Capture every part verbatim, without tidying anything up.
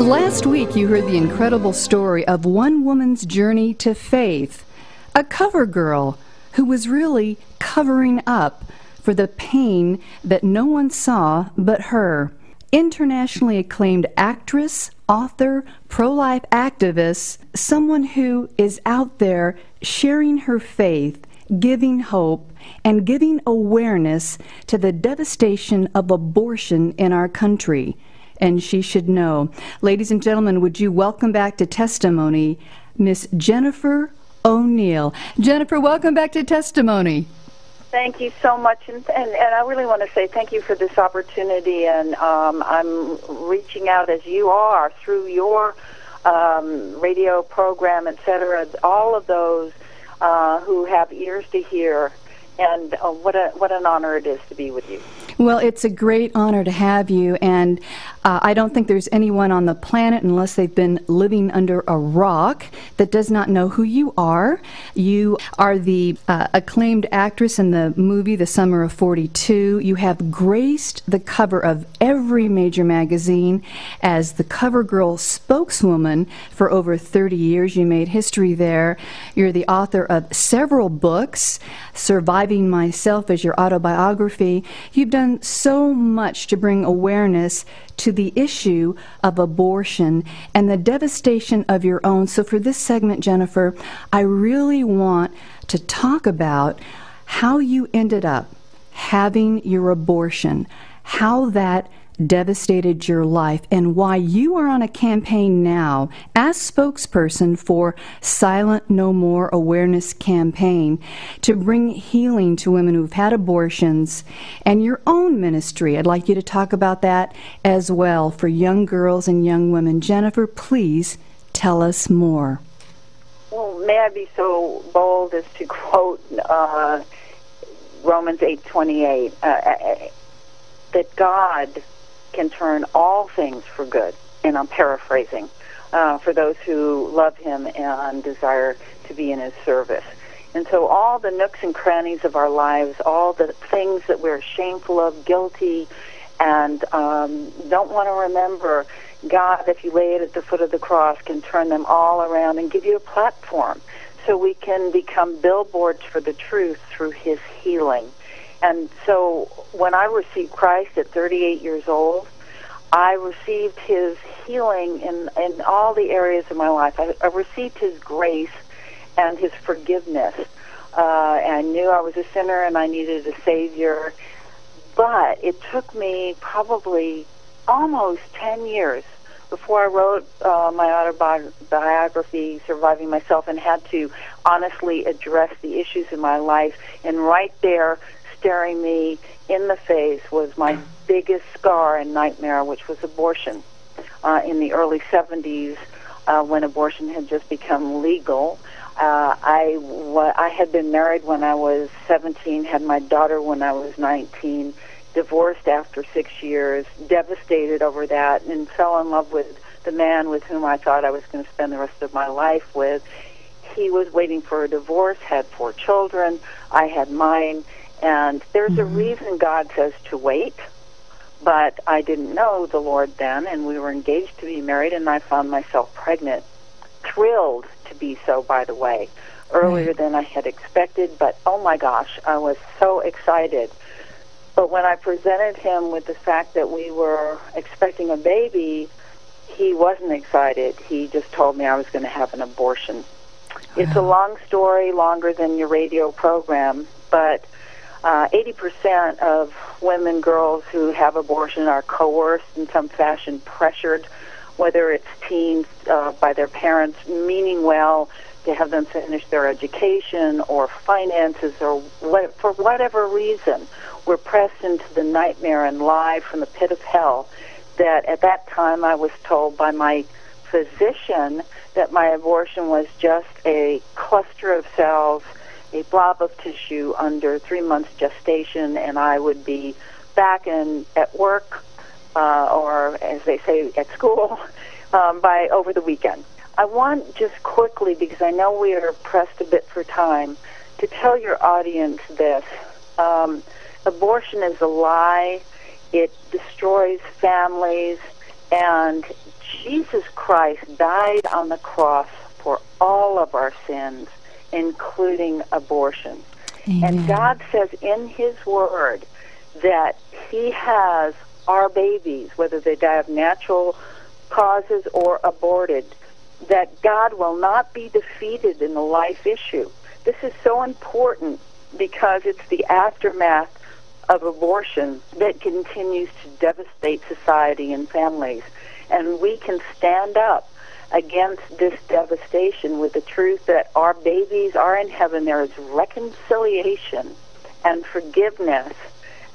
Last week you heard the incredible story of one woman's journey to faith, a cover girl who was really covering up for the pain that no one saw but her. Internationally acclaimed actress, author, pro-life activist, someone who is out there sharing her faith, giving hope, and giving awareness to the devastation of abortion in our country. And she should know. Ladies and gentlemen, would you welcome back to Testimony, Miss Jennifer O'Neill. Jennifer, welcome back to Testimony. Thank you so much, and, and, and I really want to say thank you for this opportunity, and um, I'm reaching out as you are through your um, radio program, et cetera, all of those uh, who have ears to hear. And uh, what a, what an honor it is to be with you. Well, it's a great honor to have you, and uh, I don't think there's anyone on the planet, unless they've been living under a rock, that does not know who you are. You are the uh, acclaimed actress in the movie The Summer of forty-two. You have graced the cover of every major magazine as the Cover Girl spokeswoman for over thirty years. You made history there. You're the author of several books. Surviving Myself as your autobiography. You've done so much to bring awareness to the issue of abortion and the devastation of your own. So for this segment, Jennifer, I really want to talk about how you ended up having your abortion, how that devastated your life, and why you are on a campaign now as spokesperson for Silent No More Awareness Campaign to bring healing to women who've had abortions, and your own ministry. I'd like you to talk about that as well for young girls and young women. Jennifer, please tell us more. Well, may I be so bold as to quote uh, Romans eight twenty-eight, uh, that God can turn all things for good, and I'm paraphrasing, uh, for those who love Him and desire to be in His service. And so all the nooks and crannies of our lives, all the things that we're shameful of, guilty, and um, don't want to remember, God, if you lay it at the foot of the cross, can turn them all around and give you a platform so we can become billboards for the truth through His healing. And so when I received Christ at thirty-eight years old, I received His healing in, in all the areas of my life. I, I received His grace and His forgiveness. Uh, and I knew I was a sinner and I needed a Savior. But it took me probably almost ten years before I wrote uh, my autobiography, Surviving Myself, and had to honestly address the issues in my life. And right there, staring me in the face was my biggest scar and nightmare, which was abortion. Uh, in the early seventies, uh, when abortion had just become legal, uh, I, w- I had been married when I was seventeen, had my daughter when I was nineteen, divorced after six years, devastated over that, and fell in love with the man with whom I thought I was going to spend the rest of my life with. He was waiting for a divorce, had four children, I had mine. And there's a reason God says to wait, but I didn't know the Lord then, and we were engaged to be married, and I found myself pregnant. Thrilled to be so, by the way, earlier than I had expected, but oh my gosh, I was so excited. But when I presented Him with the fact that we were expecting a baby, He wasn't excited. He just told me I was going to have an abortion. Wow. It's a long story, longer than your radio program, but Uh, eighty percent of women, girls who have abortion are coerced in some fashion, pressured, whether it's teens uh, by their parents, meaning well to have them finish their education or finances or what, for whatever reason. We're pressed into the nightmare and lie from the pit of hell that at that time I was told by my physician that my abortion was just a cluster of cells, a blob of tissue under three months gestation, and I would be back in at work uh, or, as they say, at school um, by over the weekend. I want just quickly, because I know we are pressed a bit for time, to tell your audience this. Um, abortion is a lie. It destroys families, and Jesus Christ died on the cross for all of our sins, including abortion. Amen. And God says in His Word that He has our babies, whether they die of natural causes or aborted, that God will not be defeated in the life issue. This is so important because it's the aftermath of abortion that continues to devastate society and families. And we can stand up against this devastation with the truth that our babies are in heaven. There is reconciliation and forgiveness,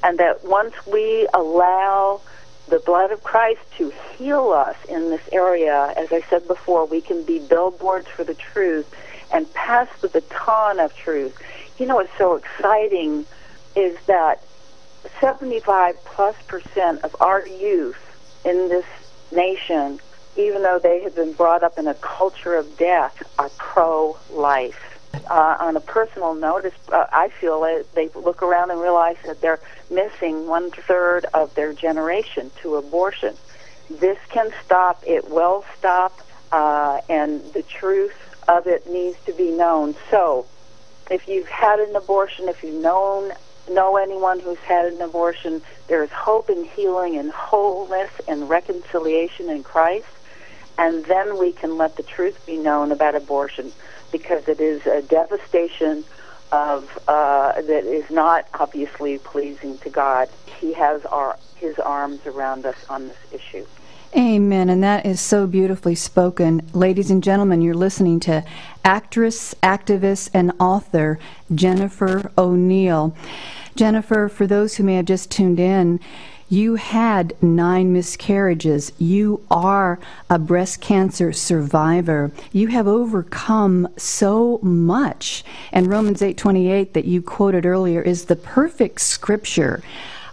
and that once we allow the blood of Christ to heal us in this area, as I said before, we can be billboards for the truth and pass the baton of truth. You know what's so exciting is that seventy-five plus percent of our youth in this nation, even though they have been brought up in a culture of death, are pro-life. Uh, on a personal note, uh, I feel that they look around and realize that they're missing one-third of their generation to abortion. This can stop. It will stop, uh, and the truth of it needs to be known. So if you've had an abortion, if you've known know anyone who's had an abortion, there is hope and healing and wholeness and reconciliation in Christ, and then we can let the truth be known about abortion, because it is a devastation of uh, that is not obviously pleasing to God. He has our His arms around us on this issue. Amen, and that is so beautifully spoken. Ladies and gentlemen, you're listening to actress, activist, and author Jennifer O'Neill. Jennifer, for those who may have just tuned in, you had nine miscarriages. You are a breast cancer survivor. You have overcome so much. And Romans eight twenty-eight that you quoted earlier is the perfect scripture.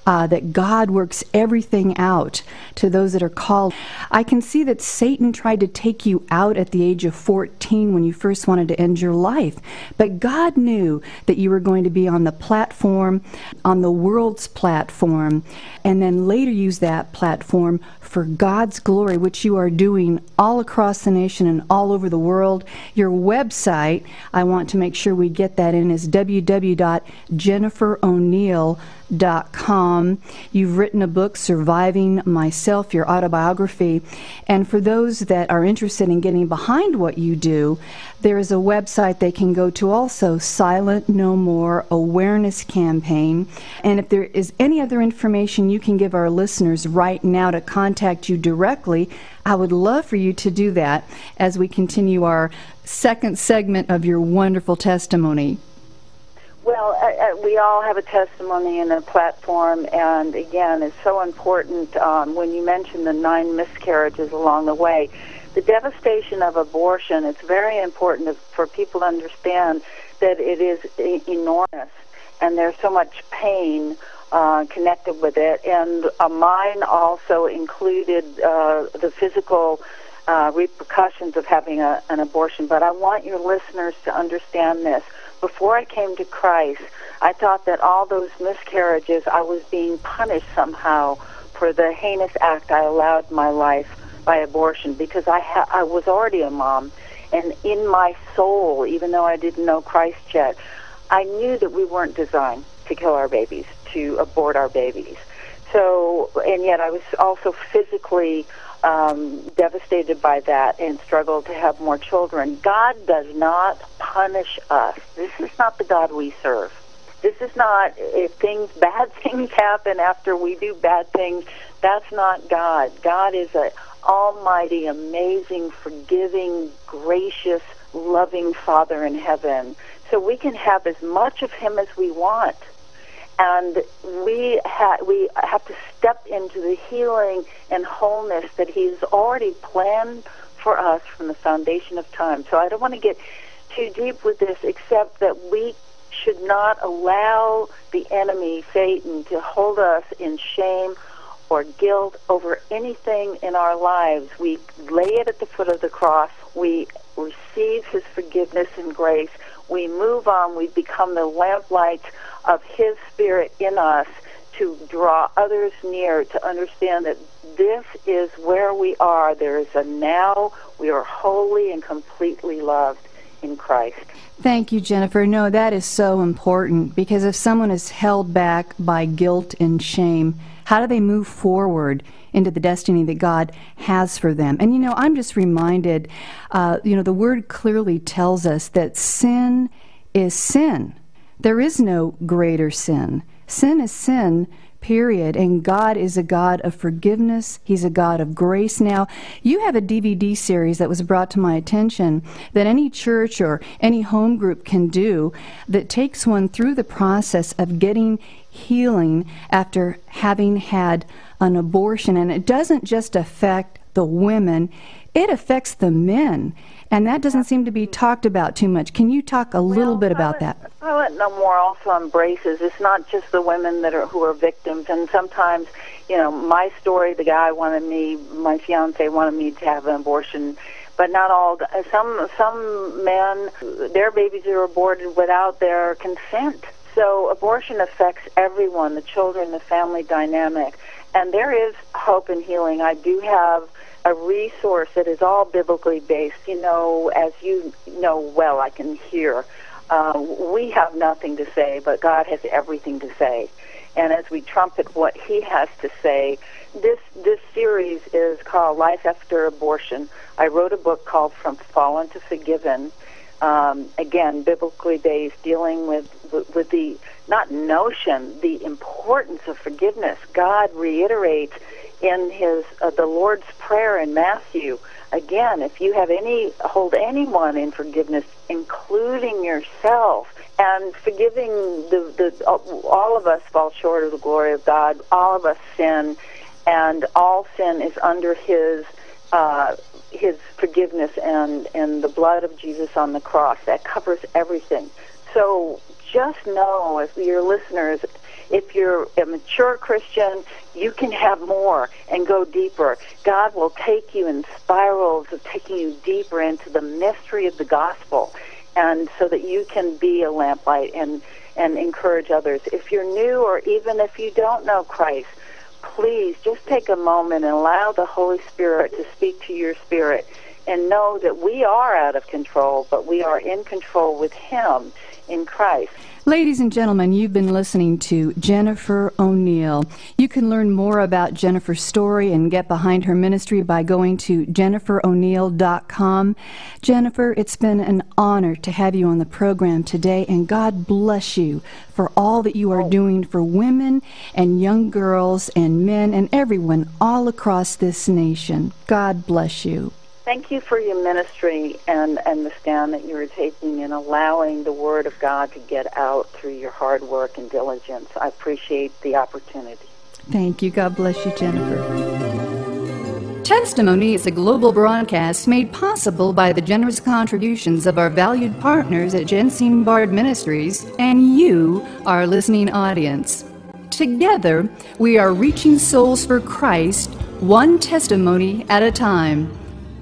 Uh, that God works everything out to those that are called. I can see that Satan tried to take you out at the age of fourteen when you first wanted to end your life. But God knew that you were going to be on the platform, on the world's platform, and then later use that platform for God's glory, which you are doing all across the nation and all over the world. Your website, I want to make sure we get that in, is w w w dot jennifer o'neill dot com. You've written a book, Surviving Myself, your autobiography. And for those that are interested in getting behind what you do, there is a website they can go to also, Silent No More Awareness Campaign. And if there is any other information you can give our listeners right now to contact you directly, I would love for you to do that as we continue our second segment of your wonderful testimony. Well, I, I, we all have a testimony and a platform, and again, it's so important um, when you mention the nine miscarriages along the way. The devastation of abortion, it's very important for people to understand that it is e- enormous, and there's so much pain uh, connected with it. And uh, mine also included uh, the physical uh, repercussions of having a, an abortion, but I want your listeners to understand this. Before I came to Christ, I thought that all those miscarriages, I was being punished somehow for the heinous act I allowed my life by abortion, because I ha- I was already a mom, and in my soul, even though I didn't know Christ yet, I knew that we weren't designed to kill our babies, to abort our babies. So, and yet I was also physically um, devastated by that and struggled to have more children. God does not punish us. This is not the God we serve. This is not if things, bad things happen after we do bad things. That's not God. God is an almighty, amazing, forgiving, gracious, loving Father in heaven. So we can have as much of Him as we want. And we, ha- we have to step into the healing and wholeness that He's already planned for us from the foundation of time. So I don't want to get too deep with this, except that we should not allow the enemy, Satan, to hold us in shame or guilt over anything in our lives. We lay it at the foot of the cross. We receive his forgiveness and grace. We move on. We become the lamplights of his spirit in us to draw others near, to understand that this is where we are. There is a now. We are wholly and completely loved in Christ. Thank you, Jennifer. No, that is so important, because if someone is held back by guilt and shame, how do they move forward into the destiny that God has for them? And, you know, I'm just reminded, uh, you know, the Word clearly tells us that sin is sin. There is no greater sin. Sin is sin, period. And God is a God of forgiveness. He's a God of grace. Now, you have a D V D series that was brought to my attention that any church or any home group can do that takes one through the process of getting healing after having had an abortion. And it doesn't just affect the women, it affects the men. And that doesn't seem to be talked about too much. Can you talk a well, little bit about Silent, that? Silent No More also embraces. It's not just the women that are who are victims. And sometimes, you know, my story, the guy wanted me, my fiance wanted me to have an abortion, but not all. Some some men, their babies are aborted without their consent. So abortion affects everyone, the children, the family dynamic. And there is hope and healing. I do have a resource that is all biblically based. You know, as you know well, I can hear, uh, we have nothing to say, but God has everything to say. And as we trumpet what he has to say, this this series is called Life After Abortion. I wrote a book called From Fallen to Forgiven, um, again, biblically based, dealing with, with the, not notion, the importance of forgiveness. God reiterates in his uh, the Lord's Prayer in Matthew, again, if you have any, hold anyone in forgiveness, including yourself, and forgiving the, the all of us fall short of the glory of God. All of us sin, and all sin is under his uh, his forgiveness and and the blood of Jesus on the cross that covers everything. So just know, as your listeners, if you're a mature Christian, you can have more and go deeper. God will take you in spirals of taking you deeper into the mystery of the gospel, and so that you can be a lamplight and, and encourage others. If you're new, or even if you don't know Christ, please just take a moment and allow the Holy Spirit to speak to your spirit, and know that we are out of control, but we are in control with him in Christ. Ladies and gentlemen, you've been listening to Jennifer O'Neill. You can learn more about Jennifer's story and get behind her ministry by going to jennifer o'neill dot com. Jennifer, it's been an honor to have you on the program today, and God bless you for all that you are doing for women and young girls and men and everyone all across this nation. God bless you. Thank you for your ministry and, and the stand that you are taking in allowing the Word of God to get out through your hard work and diligence. I appreciate the opportunity. Thank you. God bless you, Jennifer. Testimony is a global broadcast made possible by the generous contributions of our valued partners at Jensine Bard Ministries and you, our listening audience. Together, we are reaching souls for Christ, one testimony at a time.